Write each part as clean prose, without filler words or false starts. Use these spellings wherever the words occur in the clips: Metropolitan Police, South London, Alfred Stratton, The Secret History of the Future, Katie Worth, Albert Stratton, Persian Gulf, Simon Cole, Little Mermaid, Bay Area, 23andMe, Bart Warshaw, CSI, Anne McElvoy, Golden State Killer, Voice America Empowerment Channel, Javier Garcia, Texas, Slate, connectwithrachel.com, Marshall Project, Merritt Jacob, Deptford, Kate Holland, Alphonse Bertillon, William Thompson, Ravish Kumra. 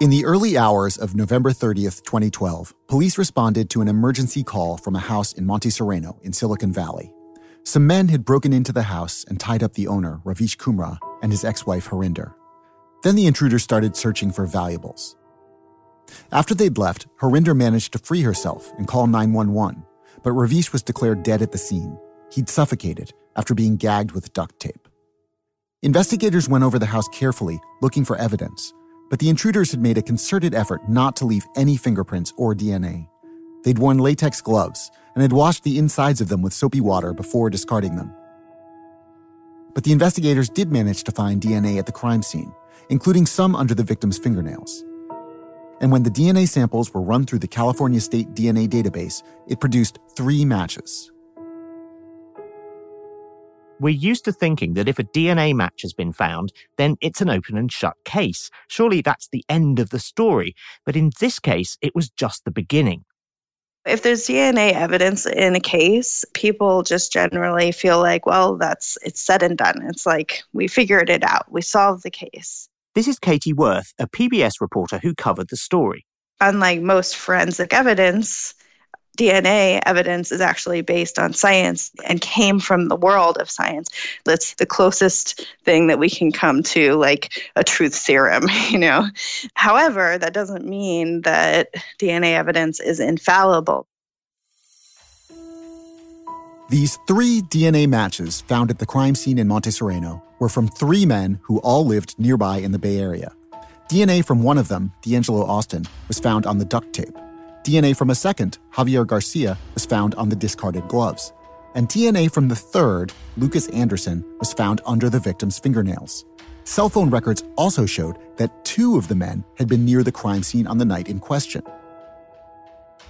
In the early hours of November 30th, 2012, police responded to an emergency call from a house in Monte Sereno in Silicon Valley. Some men had broken into the house and tied up the owner, Ravish Kumra, and his ex-wife, Harinder. Then the intruders started searching for valuables. After they'd left, Harinder managed to free herself and call 911, but Ravish was declared dead at the scene. He'd suffocated after being gagged with duct tape. Investigators went over the house carefully, looking for evidence, but the intruders had made a concerted effort not to leave any fingerprints or DNA. They'd worn latex gloves and had washed the insides of them with soapy water before discarding them. But the investigators did manage to find DNA at the crime scene, including some under the victim's fingernails. And when the DNA samples were run through the California State DNA database, it produced 3 matches. We're used to thinking that if a DNA match has been found, then it's an open and shut case. Surely that's the end of the story. But in this case, it was just the beginning. If there's DNA evidence in a case, people just generally feel like, well, it's said and done. It's like, we figured it out. We solved the case. This is Katie Worth, a PBS reporter who covered the story. Unlike most forensic evidence, DNA evidence is actually based on science and came from the world of science. That's the closest thing that we can come to, like a truth serum, you know. However, that doesn't mean that DNA evidence is infallible. These 3 DNA matches found at the crime scene in Monte Sereno were from 3 men who all lived nearby in the Bay Area. DNA from one of them, D'Angelo Austin, was found on the duct tape. DNA from a second, Javier Garcia, was found on the discarded gloves. And DNA from the third, Lucas Anderson, was found under the victim's fingernails. Cell phone records also showed that 2 of the men had been near the crime scene on the night in question.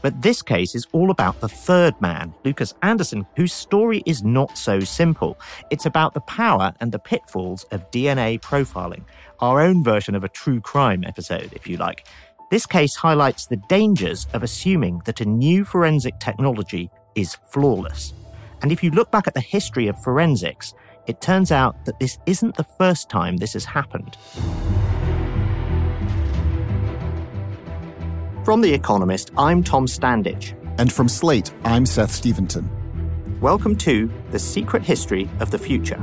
But this case is all about the third man, Lucas Anderson, whose story is not so simple. It's about the power and the pitfalls of DNA profiling, our own version of a true crime episode, if you like. This case highlights the dangers of assuming that a new forensic technology is flawless. And if you look back at the history of forensics, it turns out that this isn't the first time this has happened. From The Economist, I'm Tom Standage. And from Slate, I'm Seth Steventon. Welcome to The Secret History of the Future.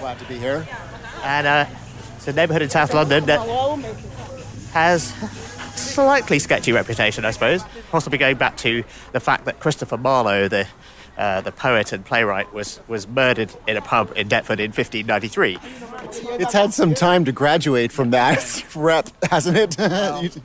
Glad to be here. And it's a neighbourhood in South London that has a slightly sketchy reputation, I suppose. Possibly going back to the fact that Christopher Marlowe, the poet and playwright, was murdered in a pub in Deptford in 1593. It's had some time to graduate from that rep, hasn't it? It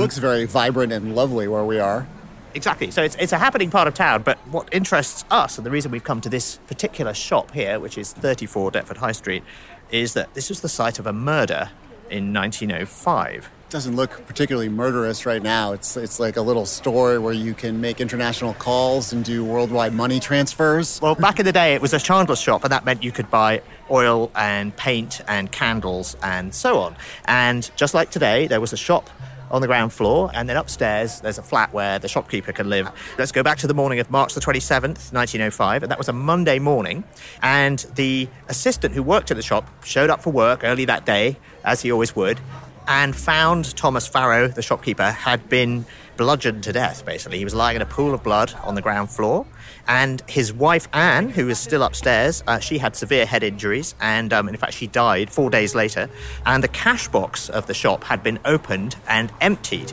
looks very vibrant and lovely where we are. Exactly. So it's a happening part of town, but what interests us, and the reason we've come to this particular shop here, which is 34 Deptford High Street, is that this was the site of a murder in 1905. Doesn't look particularly murderous right now. It's like a little store where you can make international calls and do worldwide money transfers. Well, back in the day, it was a chandler's shop, and that meant you could buy oil and paint and candles and so on. And just like today, there was a shop on the ground floor, and then upstairs there's a flat where the shopkeeper can live. Let's go back to the morning of March the 27th, 1905, and that was a Monday morning, and the assistant who worked at the shop showed up for work early that day, as he always would, and found Thomas Farrow, the shopkeeper, had been bludgeoned to death, basically. He was lying in a pool of blood on the ground floor, and his wife, Anne, who was still upstairs, she had severe head injuries, and in fact, she died 4 days later, and the cash box of the shop had been opened and emptied.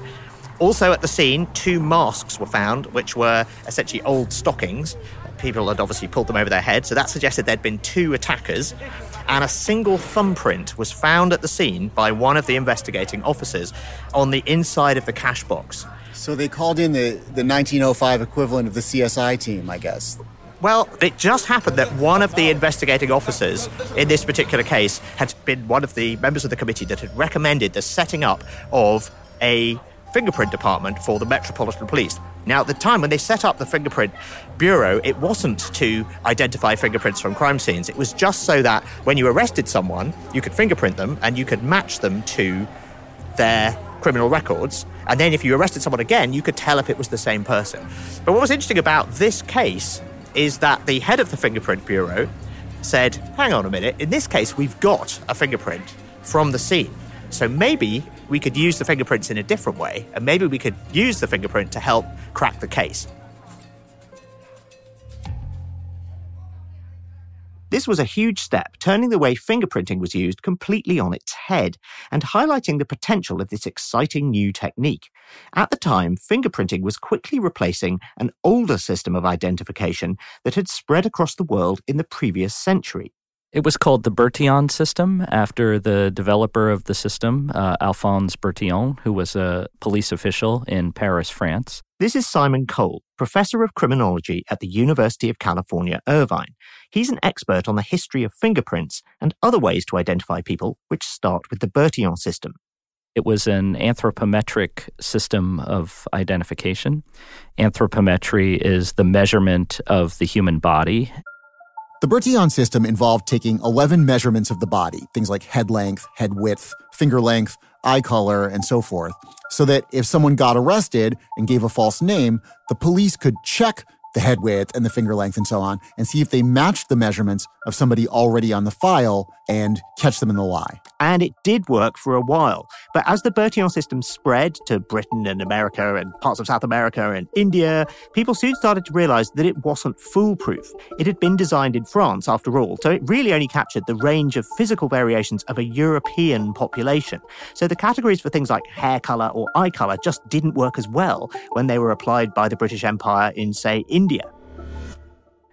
Also at the scene, 2 masks were found, which were essentially old stockings. People had obviously pulled them over their head, so that suggested there'd been 2 attackers, and a single thumbprint was found at the scene by one of the investigating officers on the inside of the cash box. So they called in the 1905 equivalent of the CSI team, I guess. Well, it just happened that one of the investigating officers in this particular case had been one of the members of the committee that had recommended the setting up of a fingerprint department for the Metropolitan Police. Now, at the time when they set up the Fingerprint Bureau, it wasn't to identify fingerprints from crime scenes. It was just so that when you arrested someone, you could fingerprint them and you could match them to their criminal records. And then if you arrested someone again, you could tell if it was the same person. But what was interesting about this case is that the head of the Fingerprint Bureau said, hang on a minute, in this case, we've got a fingerprint from the scene. So maybe we could use the fingerprints in a different way, and maybe we could use the fingerprint to help crack the case. This was a huge step, turning the way fingerprinting was used completely on its head and highlighting the potential of this exciting new technique. At the time, fingerprinting was quickly replacing an older system of identification that had spread across the world in the previous century. It was called the Bertillon system after the developer of the system, Alphonse Bertillon, who was a police official in Paris, France. This is Simon Cole, professor of criminology at the University of California, Irvine. He's an expert on the history of fingerprints and other ways to identify people, which start with the Bertillon system. It was an anthropometric system of identification. Anthropometry is the measurement of the human body. The Bertillon system involved taking 11 measurements of the body, things like head length, head width, finger length, eye color, and so forth, so that if someone got arrested and gave a false name, the police could check the head width and the finger length and so on and see if they matched the measurements of somebody already on the file and catch them in the lie. And it did work for a while. But as the Bertillon system spread to Britain and America and parts of South America and India, people soon started to realize that it wasn't foolproof. It had been designed in France, after all, so it really only captured the range of physical variations of a European population. So the categories for things like hair color or eye color just didn't work as well when they were applied by the British Empire in, say, India.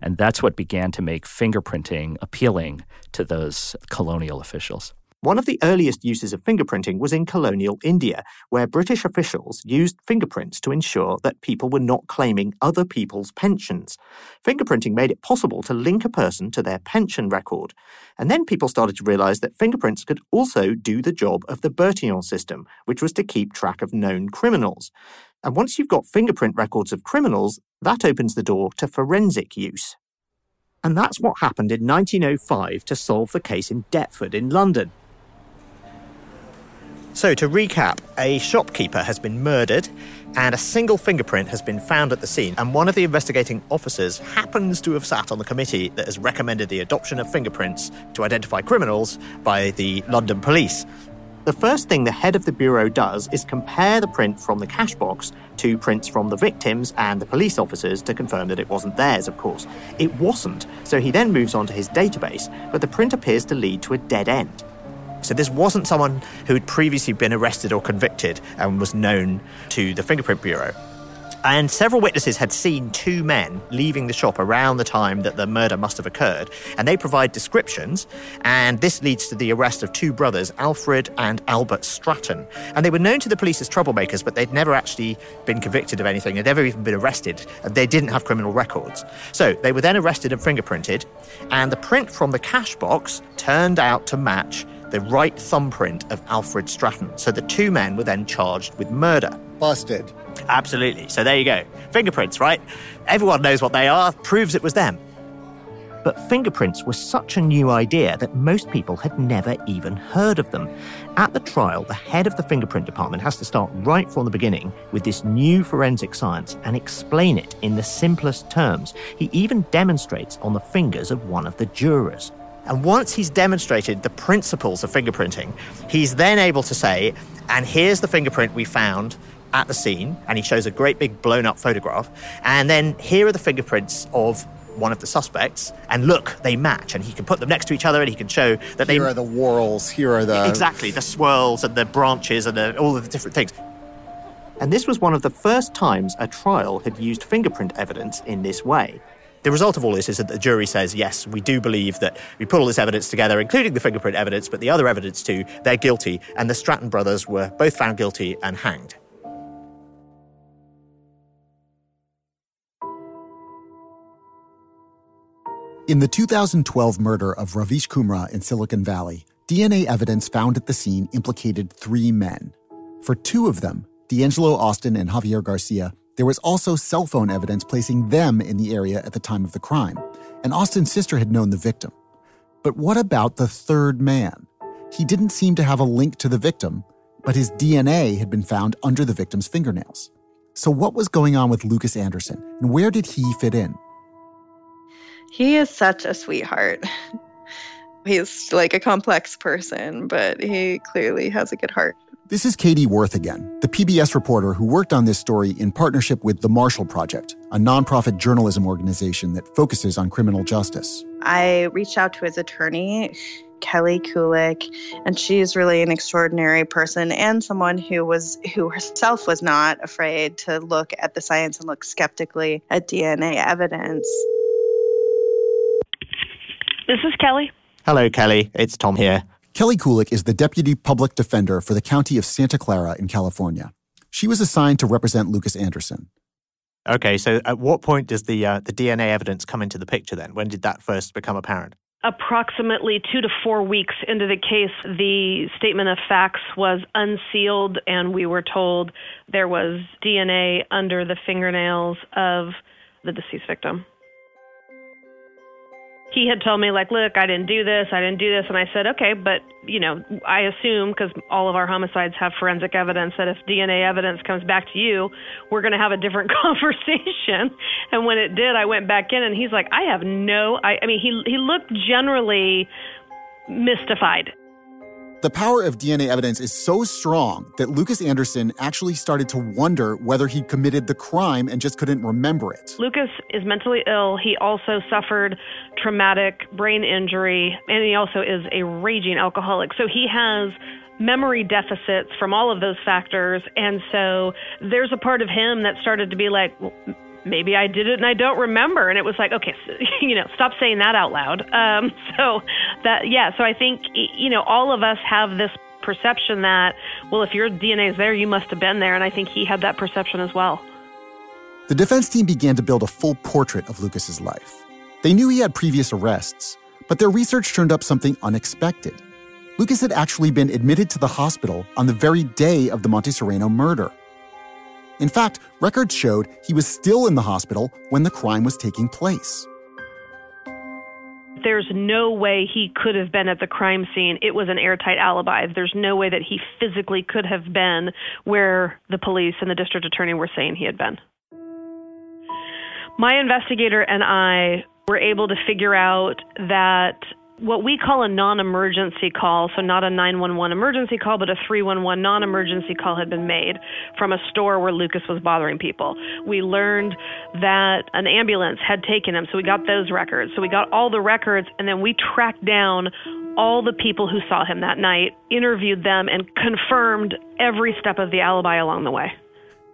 And that's what began to make fingerprinting appealing to those colonial officials. One of the earliest uses of fingerprinting was in colonial India, where British officials used fingerprints to ensure that people were not claiming other people's pensions. Fingerprinting made it possible to link a person to their pension record. And then people started to realize that fingerprints could also do the job of the Bertillon system, which was to keep track of known criminals. And once you've got fingerprint records of criminals, that opens the door to forensic use. And that's what happened in 1905 to solve the case in Deptford in London. So to recap, a shopkeeper has been murdered and a single fingerprint has been found at the scene. And one of the investigating officers happens to have sat on the committee that has recommended the adoption of fingerprints to identify criminals by the London police. The first thing the head of the bureau does is compare the print from the cash box to prints from the victims and the police officers to confirm that it wasn't theirs, of course. It wasn't, so he then moves on to his database, but the print appears to lead to a dead end. So this wasn't someone who had previously been arrested or convicted and was known to the Fingerprint Bureau. And several witnesses had seen two men leaving the shop around the time that the murder must have occurred, and they provide descriptions, and this leads to the arrest of two brothers, Alfred and Albert Stratton. And they were known to the police as troublemakers, but they'd never actually been convicted of anything. They'd never even been arrested, and they didn't have criminal records. So they were then arrested and fingerprinted, and the print from the cash box turned out to match the right thumbprint of Alfred Stratton. So the two men were then charged with murder. Busted. Absolutely. So there you go. Fingerprints, right? Everyone knows what they are, proves it was them. But fingerprints were such a new idea that most people had never even heard of them. At the trial, the head of the fingerprint department has to start right from the beginning with this new forensic science and explain it in the simplest terms. He even demonstrates on the fingers of one of the jurors. And once he's demonstrated the principles of fingerprinting, he's then able to say, and here's the fingerprint we found at the scene, and he shows a great big blown-up photograph, and then here are the fingerprints of one of the suspects, and look, they match, and he can put them next to each other, and he can show that here are the whorls, here are the... Exactly, the swirls and the branches and all of the different things. And this was one of the first times a trial had used fingerprint evidence in this way. The result of all this is that the jury says, yes, we do believe that we put all this evidence together, including the fingerprint evidence, but the other evidence too, they're guilty. And the Stratton brothers were both found guilty and hanged. In the 2012 murder of Ravish Kumra in Silicon Valley, DNA evidence found at the scene implicated three men. For two of them, D'Angelo Austin and Javier Garcia, there was also cell phone evidence placing them in the area at the time of the crime, and Austin's sister had known the victim. But what about the third man? He didn't seem to have a link to the victim, but his DNA had been found under the victim's fingernails. So what was going on with Lucas Anderson, and where did he fit in? He is such a sweetheart. He's like a complex person, but he clearly has a good heart. This is Katie Worth again, the PBS reporter who worked on this story in partnership with the Marshall Project, a nonprofit journalism organization that focuses on criminal justice. I reached out to his attorney, Kelly Kulick, and she's really an extraordinary person and someone who herself was not afraid to look at the science and look skeptically at DNA evidence. This is Kelly. Hello, Kelly. It's Tom here. Kelly Kulick is the deputy public defender for the county of Santa Clara in California. She was assigned to represent Lucas Anderson. Okay, so at what point does the DNA evidence come into the picture then? When did that first become apparent? Approximately 2 to 4 weeks into the case, the statement of facts was unsealed, and we were told there was DNA under the fingernails of the deceased victim. He had told me, like, look, I didn't do this. And I said, okay, but, you know, I assume, because all of our homicides have forensic evidence, that if DNA evidence comes back to you, we're going to have a different conversation. And when it did, I went back in, and he's like, he looked generally mystified. The power of DNA evidence is so strong that Lucas Anderson actually started to wonder whether he committed the crime and just couldn't remember it. Lucas is mentally ill. He also suffered traumatic brain injury, and he also is a raging alcoholic. So he has memory deficits from all of those factors. And so there's a part of him that started to be like, well, maybe I did it and I don't remember. And it was like, okay, stop saying that out loud. So I think, all of us have this perception that, well, if your DNA is there, you must have been there. And I think he had that perception as well. The defense team began to build a full portrait of Lucas's life. They knew he had previous arrests, but their research turned up something unexpected. Lucas had actually been admitted to the hospital on the very day of the Monte Sereno murder. In fact, records showed he was still in the hospital when the crime was taking place. There's no way he could have been at the crime scene. It was an airtight alibi. There's no way that he physically could have been where the police and the district attorney were saying he had been. My investigator and I were able to figure out that what we call a non-emergency call, so not a 911 emergency call, but a 311 non-emergency call had been made from a store where Lucas was bothering people. We learned that an ambulance had taken him, so we got those records. So we got all the records, and then we tracked down all the people who saw him that night, interviewed them, and confirmed every step of the alibi along the way.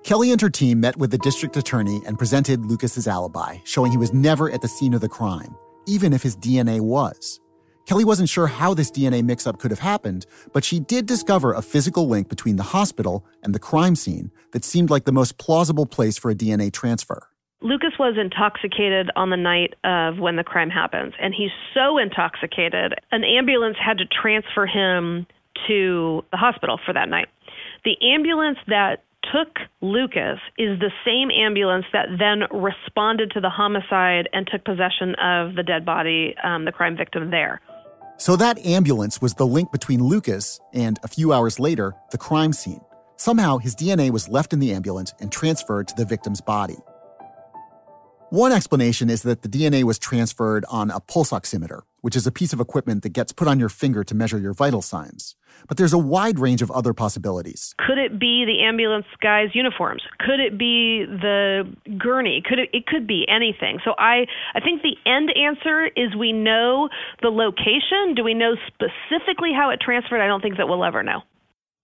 Kelly and her team met with the district attorney and presented Lucas's alibi, showing he was never at the scene of the crime, even if his DNA was. Kelly wasn't sure how this DNA mix-up could have happened, but she did discover a physical link between the hospital and the crime scene that seemed like the most plausible place for a DNA transfer. Lucas was intoxicated on the night of when the crime happens, and he's so intoxicated, an ambulance had to transfer him to the hospital for that night. The ambulance that took Lucas is the same ambulance that then responded to the homicide and took possession of the dead body, the crime victim there. So that ambulance was the link between Lucas and, a few hours later, the crime scene. Somehow, his DNA was left in the ambulance and transferred to the victim's body. One explanation is that the DNA was transferred on a pulse oximeter, which is a piece of equipment that gets put on your finger to measure your vital signs. But there's a wide range of other possibilities. Could it be the ambulance guy's uniforms? Could it be the gurney? It could be anything. So I think the end answer is we know the location. Do we know specifically how it transferred? I don't think that we'll ever know.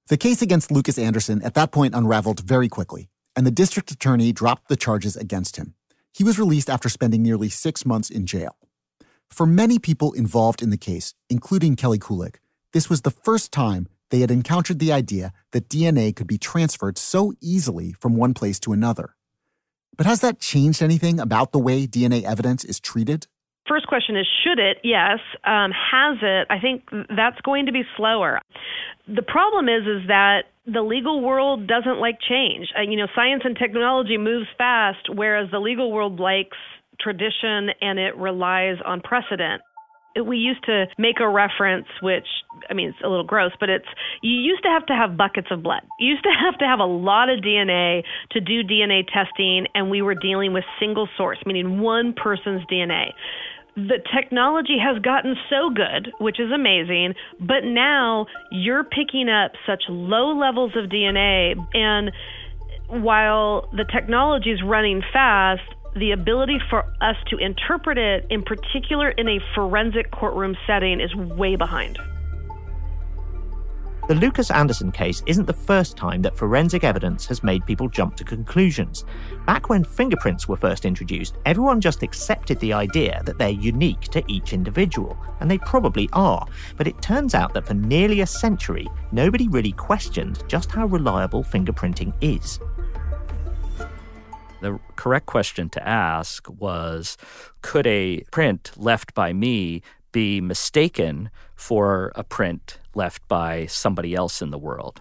The case against Lucas Anderson at that point unraveled very quickly, and the district attorney dropped the charges against him. He was released after spending nearly 6 months in jail. For many people involved in the case, including Kelly Kulick, this was the first time they had encountered the idea that DNA could be transferred so easily from one place to another. But has that changed anything about the way DNA evidence is treated? first question is, should it? Yes. Has it? I think that's going to be slower. The problem is that the legal world doesn't like change. Science and technology moves fast, whereas the legal world likes tradition and it relies on precedent. We used to make a reference, which, it's a little gross, but it's, you used to have buckets of blood. You used to have a lot of DNA to do DNA testing, and we were dealing with single source, meaning one person's DNA. The technology has gotten so good, which is amazing, but now you're picking up such low levels of DNA, and while the technology is running fast, the ability for us to interpret it, in particular in a forensic courtroom setting, is way behind. The Lucas Anderson case isn't the first time that forensic evidence has made people jump to conclusions. Back when fingerprints were first introduced, everyone just accepted the idea that they're unique to each individual, and they probably are. But it turns out that for nearly a century, nobody really questioned just how reliable fingerprinting is. The correct question to ask was, could a print left by me be mistaken for a print left by somebody else in the world?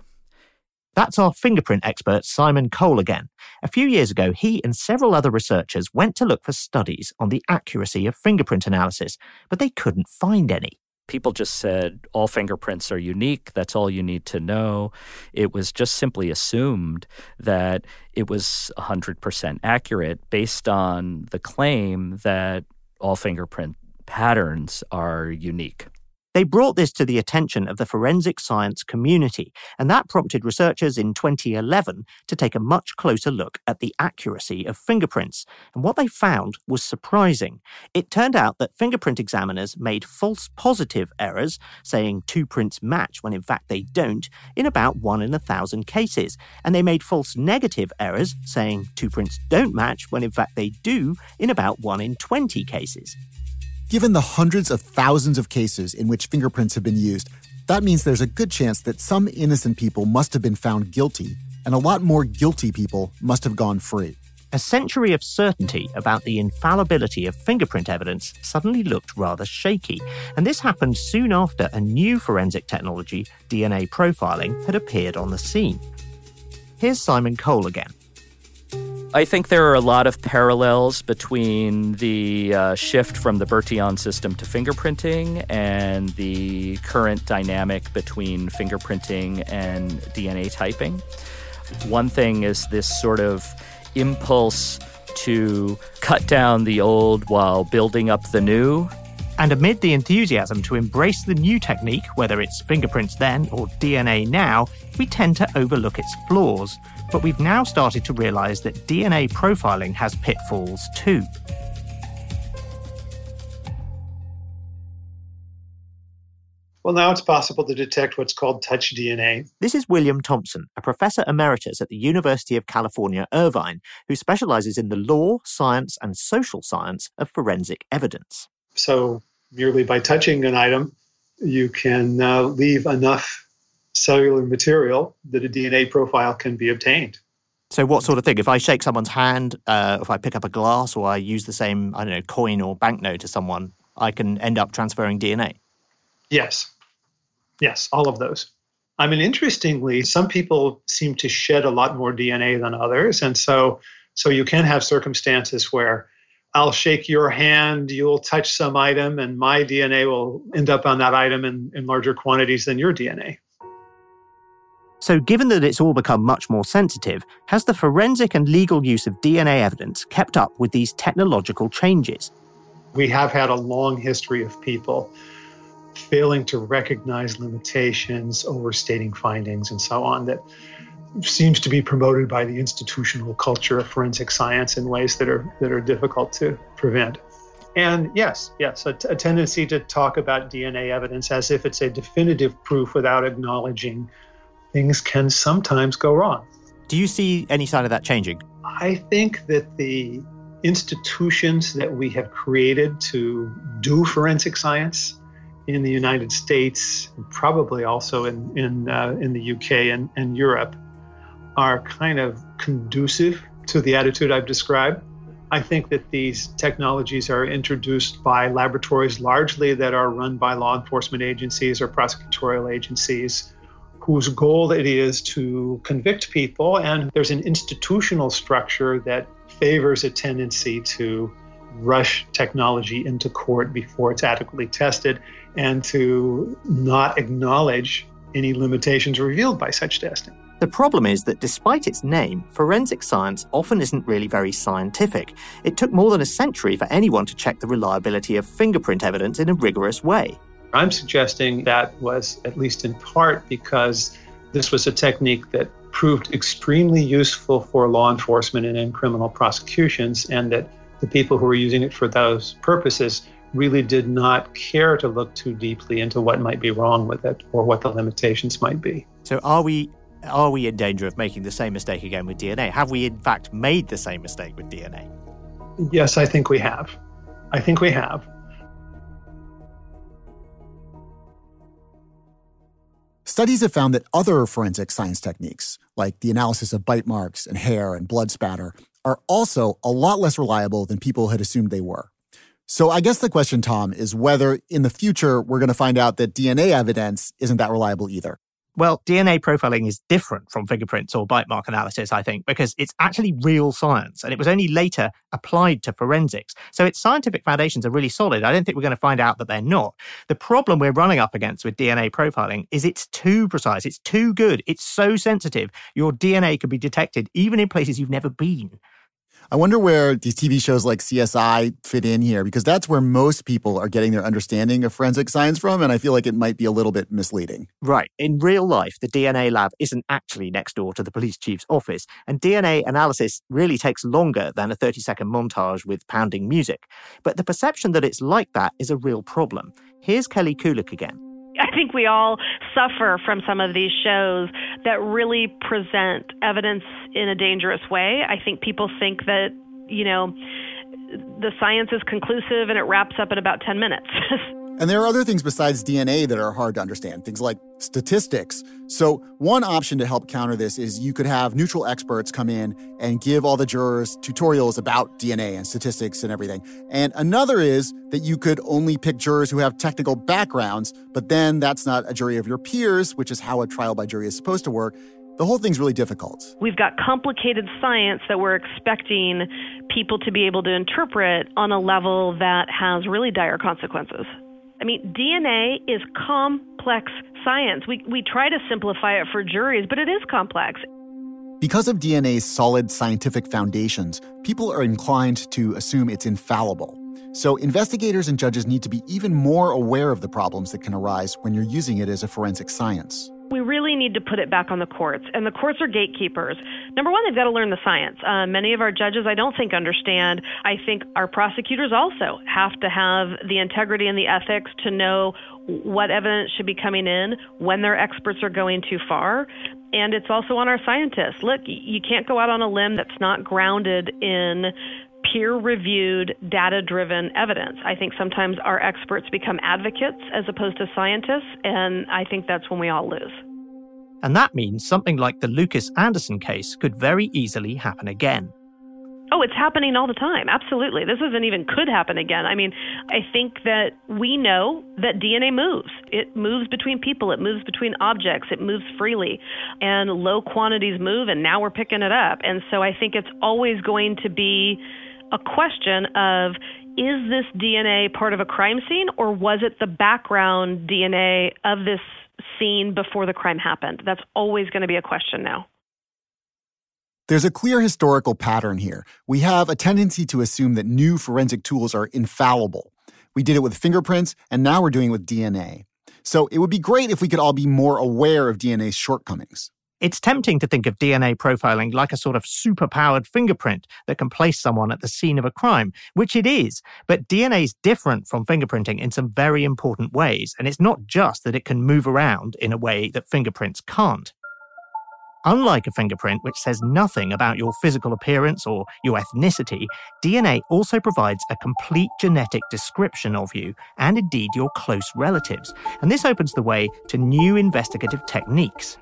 That's our fingerprint expert, Simon Cole, again. A few years ago, he and several other researchers went to look for studies on the accuracy of fingerprint analysis, but they couldn't find any. People just said, all fingerprints are unique. That's all you need to know. It was just simply assumed that it was 100% accurate based on the claim that all fingerprint patterns are unique. They brought this to the attention of the forensic science community, and that prompted researchers in 2011 to take a much closer look at the accuracy of fingerprints. And what they found was surprising. It turned out that fingerprint examiners made false positive errors, saying two prints match when in fact they don't, in about 1 in 1,000 cases. And they made false negative errors, saying two prints don't match when in fact they do, in about 1 in 20 cases. Given the hundreds of thousands of cases in which fingerprints have been used, that means there's a good chance that some innocent people must have been found guilty, and a lot more guilty people must have gone free. A century of certainty about the infallibility of fingerprint evidence suddenly looked rather shaky, and this happened soon after a new forensic technology, DNA profiling, had appeared on the scene. Here's Simon Cole again. I think there are a lot of parallels between the shift from the Bertillon system to fingerprinting and the current dynamic between fingerprinting and DNA typing. One thing is this sort of impulse to cut down the old while building up the new. And amid the enthusiasm to embrace the new technique, whether it's fingerprints then or DNA now, we tend to overlook its flaws. But we've now started to realize that DNA profiling has pitfalls too. Well, now it's possible to detect what's called touch DNA. This is William Thompson, a professor emeritus at the University of California, Irvine, who specializes in the law, science, and social science of forensic evidence. So merely by touching an item, you can leave enough cellular material that a DNA profile can be obtained. So what sort of thing? If I shake someone's hand, if I pick up a glass, or I use the same, coin or banknote to someone, I can end up transferring DNA? Yes, all of those. Interestingly, some people seem to shed a lot more DNA than others. And so you can have circumstances where I'll shake your hand, you'll touch some item, and my DNA will end up on that item in larger quantities than your DNA. So given that it's all become much more sensitive, has the forensic and legal use of DNA evidence kept up with these technological changes? We have had a long history of people failing to recognize limitations, overstating findings, and so on, that seems to be promoted by the institutional culture of forensic science in ways that are difficult to prevent. And yes, a tendency to talk about DNA evidence as if it's a definitive proof without acknowledging things can sometimes go wrong. Do you see any sign of that changing? I think that the institutions that we have created to do forensic science in the United States, probably also in the UK and Europe, are kind of conducive to the attitude I've described. I think that these technologies are introduced by laboratories largely that are run by law enforcement agencies or prosecutorial agencies whose goal it is to convict people. And there's an institutional structure that favors a tendency to rush technology into court before it's adequately tested and to not acknowledge any limitations revealed by such testing. The problem is that despite its name, forensic science often isn't really very scientific. It took more than a century for anyone to check the reliability of fingerprint evidence in a rigorous way. I'm suggesting that was at least in part because this was a technique that proved extremely useful for law enforcement and in criminal prosecutions, and that the people who were using it for those purposes really did not care to look too deeply into what might be wrong with it or what the limitations might be. So are we in danger of making the same mistake again with DNA? Have we, in fact, made the same mistake with DNA? Yes, I think we have. Studies have found that other forensic science techniques, like the analysis of bite marks and hair and blood spatter, are also a lot less reliable than people had assumed they were. So I guess the question, Tom, is whether in the future we're going to find out that DNA evidence isn't that reliable either. Well, DNA profiling is different from fingerprints or bite mark analysis, I think, because it's actually real science, and it was only later applied to forensics. So its scientific foundations are really solid. I don't think we're going to find out that they're not. The problem we're running up against with DNA profiling is it's too precise, it's too good, it's so sensitive. Your DNA could be detected even in places you've never been. I wonder where these TV shows like CSI fit in here, because that's where most people are getting their understanding of forensic science from, and I feel like it might be a little bit misleading. Right. In real life, the DNA lab isn't actually next door to the police chief's office, and DNA analysis really takes longer than a 30-second montage with pounding music. But the perception that it's like that is a real problem. Here's Kelly Kulick again. I think we all suffer from some of these shows that really present evidence in a dangerous way. I think people think that, you know, the science is conclusive and it wraps up in about 10 minutes. And there are other things besides DNA that are hard to understand, things like statistics. So one option to help counter this is you could have neutral experts come in and give all the jurors tutorials about DNA and statistics and everything. And another is that you could only pick jurors who have technical backgrounds, but then that's not a jury of your peers, which is how a trial by jury is supposed to work. The whole thing's really difficult. We've got complicated science that we're expecting people to be able to interpret on a level that has really dire consequences. I mean, DNA is complex science. We try to simplify it for juries, but it is complex. Because of DNA's solid scientific foundations, people are inclined to assume it's infallible. So investigators and judges need to be even more aware of the problems that can arise when you're using it as a forensic science. We really need to put it back on the courts, and the courts are gatekeepers. Number one, they've got to learn the science. Many of our judges, I don't think, understand. I think our prosecutors also have to have the integrity and the ethics to know what evidence should be coming in, when their experts are going too far. And it's also on our scientists. Look, you can't go out on a limb that's not grounded in peer-reviewed, data-driven evidence. I think sometimes our experts become advocates as opposed to scientists, and I think that's when we all lose. And that means something like the Lucas Anderson case could very easily happen again. Oh, it's happening all the time. Absolutely. This isn't even could happen again. I mean, I think that we know that DNA moves. It moves between people. It moves between objects. It moves freely. And low quantities move, and now we're picking it up. And so I think it's always going to be a question of, is this DNA part of a crime scene, or was it the background DNA of this scene before the crime happened? That's always going to be a question now. There's a clear historical pattern here. We have a tendency to assume that new forensic tools are infallible. We did it with fingerprints, and now we're doing it with DNA. So it would be great if we could all be more aware of DNA's shortcomings. It's tempting to think of DNA profiling like a sort of superpowered fingerprint that can place someone at the scene of a crime, which it is. But DNA is different from fingerprinting in some very important ways. And it's not just that it can move around in a way that fingerprints can't. Unlike a fingerprint, which says nothing about your physical appearance or your ethnicity, DNA also provides a complete genetic description of you and indeed your close relatives. And this opens the way to new investigative techniques.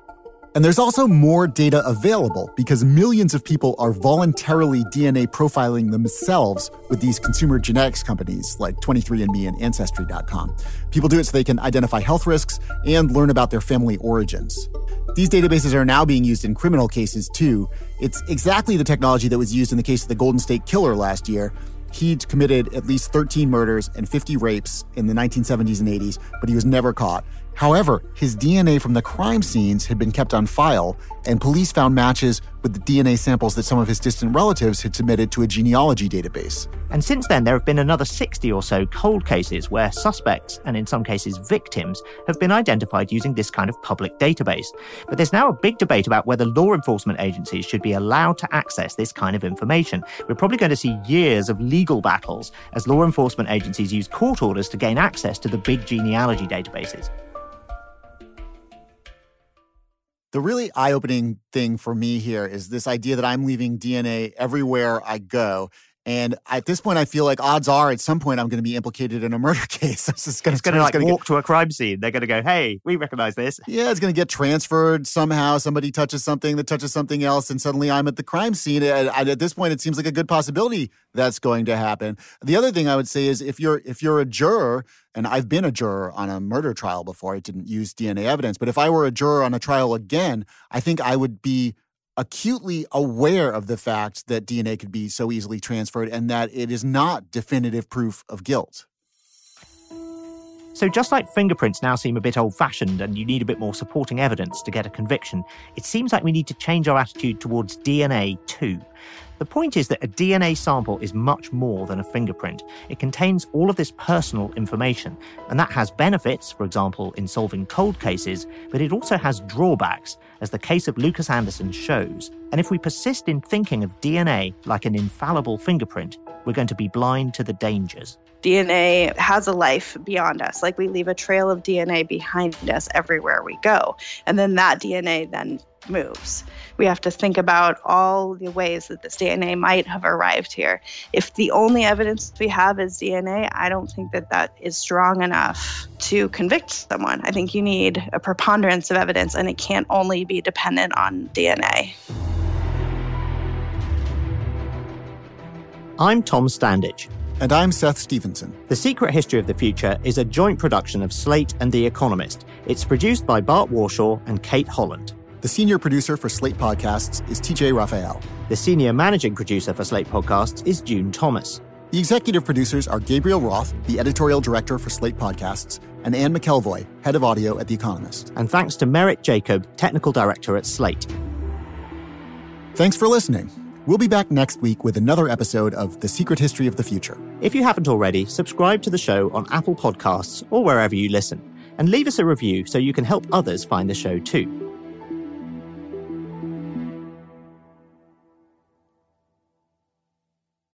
And there's also more data available because millions of people are voluntarily DNA profiling themselves with these consumer genetics companies like 23andMe and Ancestry.com. People do it so they can identify health risks and learn about their family origins. These databases are now being used in criminal cases, too. It's exactly the technology that was used in the case of the Golden State Killer last year. He'd committed at least 13 murders and 50 rapes in the 1970s and 80s, but he was never caught. However, his DNA from the crime scenes had been kept on file, and police found matches with the DNA samples that some of his distant relatives had submitted to a genealogy database. And since then, there have been another 60 or so cold cases where suspects, and in some cases victims, have been identified using this kind of public database. But there's now a big debate about whether law enforcement agencies should be allowed to access this kind of information. We're probably going to see years of legal battles as law enforcement agencies use court orders to gain access to the big genealogy databases. The really eye-opening thing for me here is this idea that I'm leaving DNA everywhere I go. And at this point, I feel like odds are at some point I'm going to be implicated in a murder case. It's going to walk to a crime scene. They're going to go, hey, we recognize this. Yeah, it's going to get transferred somehow. Somebody touches something that touches something else, and suddenly I'm at the crime scene. At this point, it seems like a good possibility that's going to happen. The other thing I would say is if you're a juror, and I've been a juror on a murder trial before. I didn't use DNA evidence. But if I were a juror on a trial again, I think I would be acutely aware of the fact that DNA could be so easily transferred and that it is not definitive proof of guilt. So just like fingerprints now seem a bit old-fashioned and you need a bit more supporting evidence to get a conviction, it seems like we need to change our attitude towards DNA too. The point is that a DNA sample is much more than a fingerprint. It contains all of this personal information, and that has benefits, for example, in solving cold cases, but it also has drawbacks, as the case of Lucas Anderson shows. And if we persist in thinking of DNA like an infallible fingerprint, we're going to be blind to the dangers. DNA has a life beyond us. Like, we leave a trail of DNA behind us everywhere we go. And then that DNA then moves. We have to think about all the ways that this DNA might have arrived here. If the only evidence we have is DNA, I don't think that is strong enough to convict someone. I think you need a preponderance of evidence, and it can't only be dependent on DNA. I'm Tom Standage. And I'm Seth Stevenson. The Secret History of the Future is a joint production of Slate and The Economist. It's produced by Bart Warshaw and Kate Holland. The senior producer for Slate Podcasts is TJ Raphael. The senior managing producer for Slate Podcasts is June Thomas. The executive producers are Gabriel Roth, the editorial director for Slate Podcasts, and Anne McElvoy, head of audio at The Economist. And thanks to Merritt Jacob, technical director at Slate. Thanks for listening. We'll be back next week with another episode of The Secret History of the Future. If you haven't already, subscribe to the show on Apple Podcasts or wherever you listen. And leave us a review so you can help others find the show too.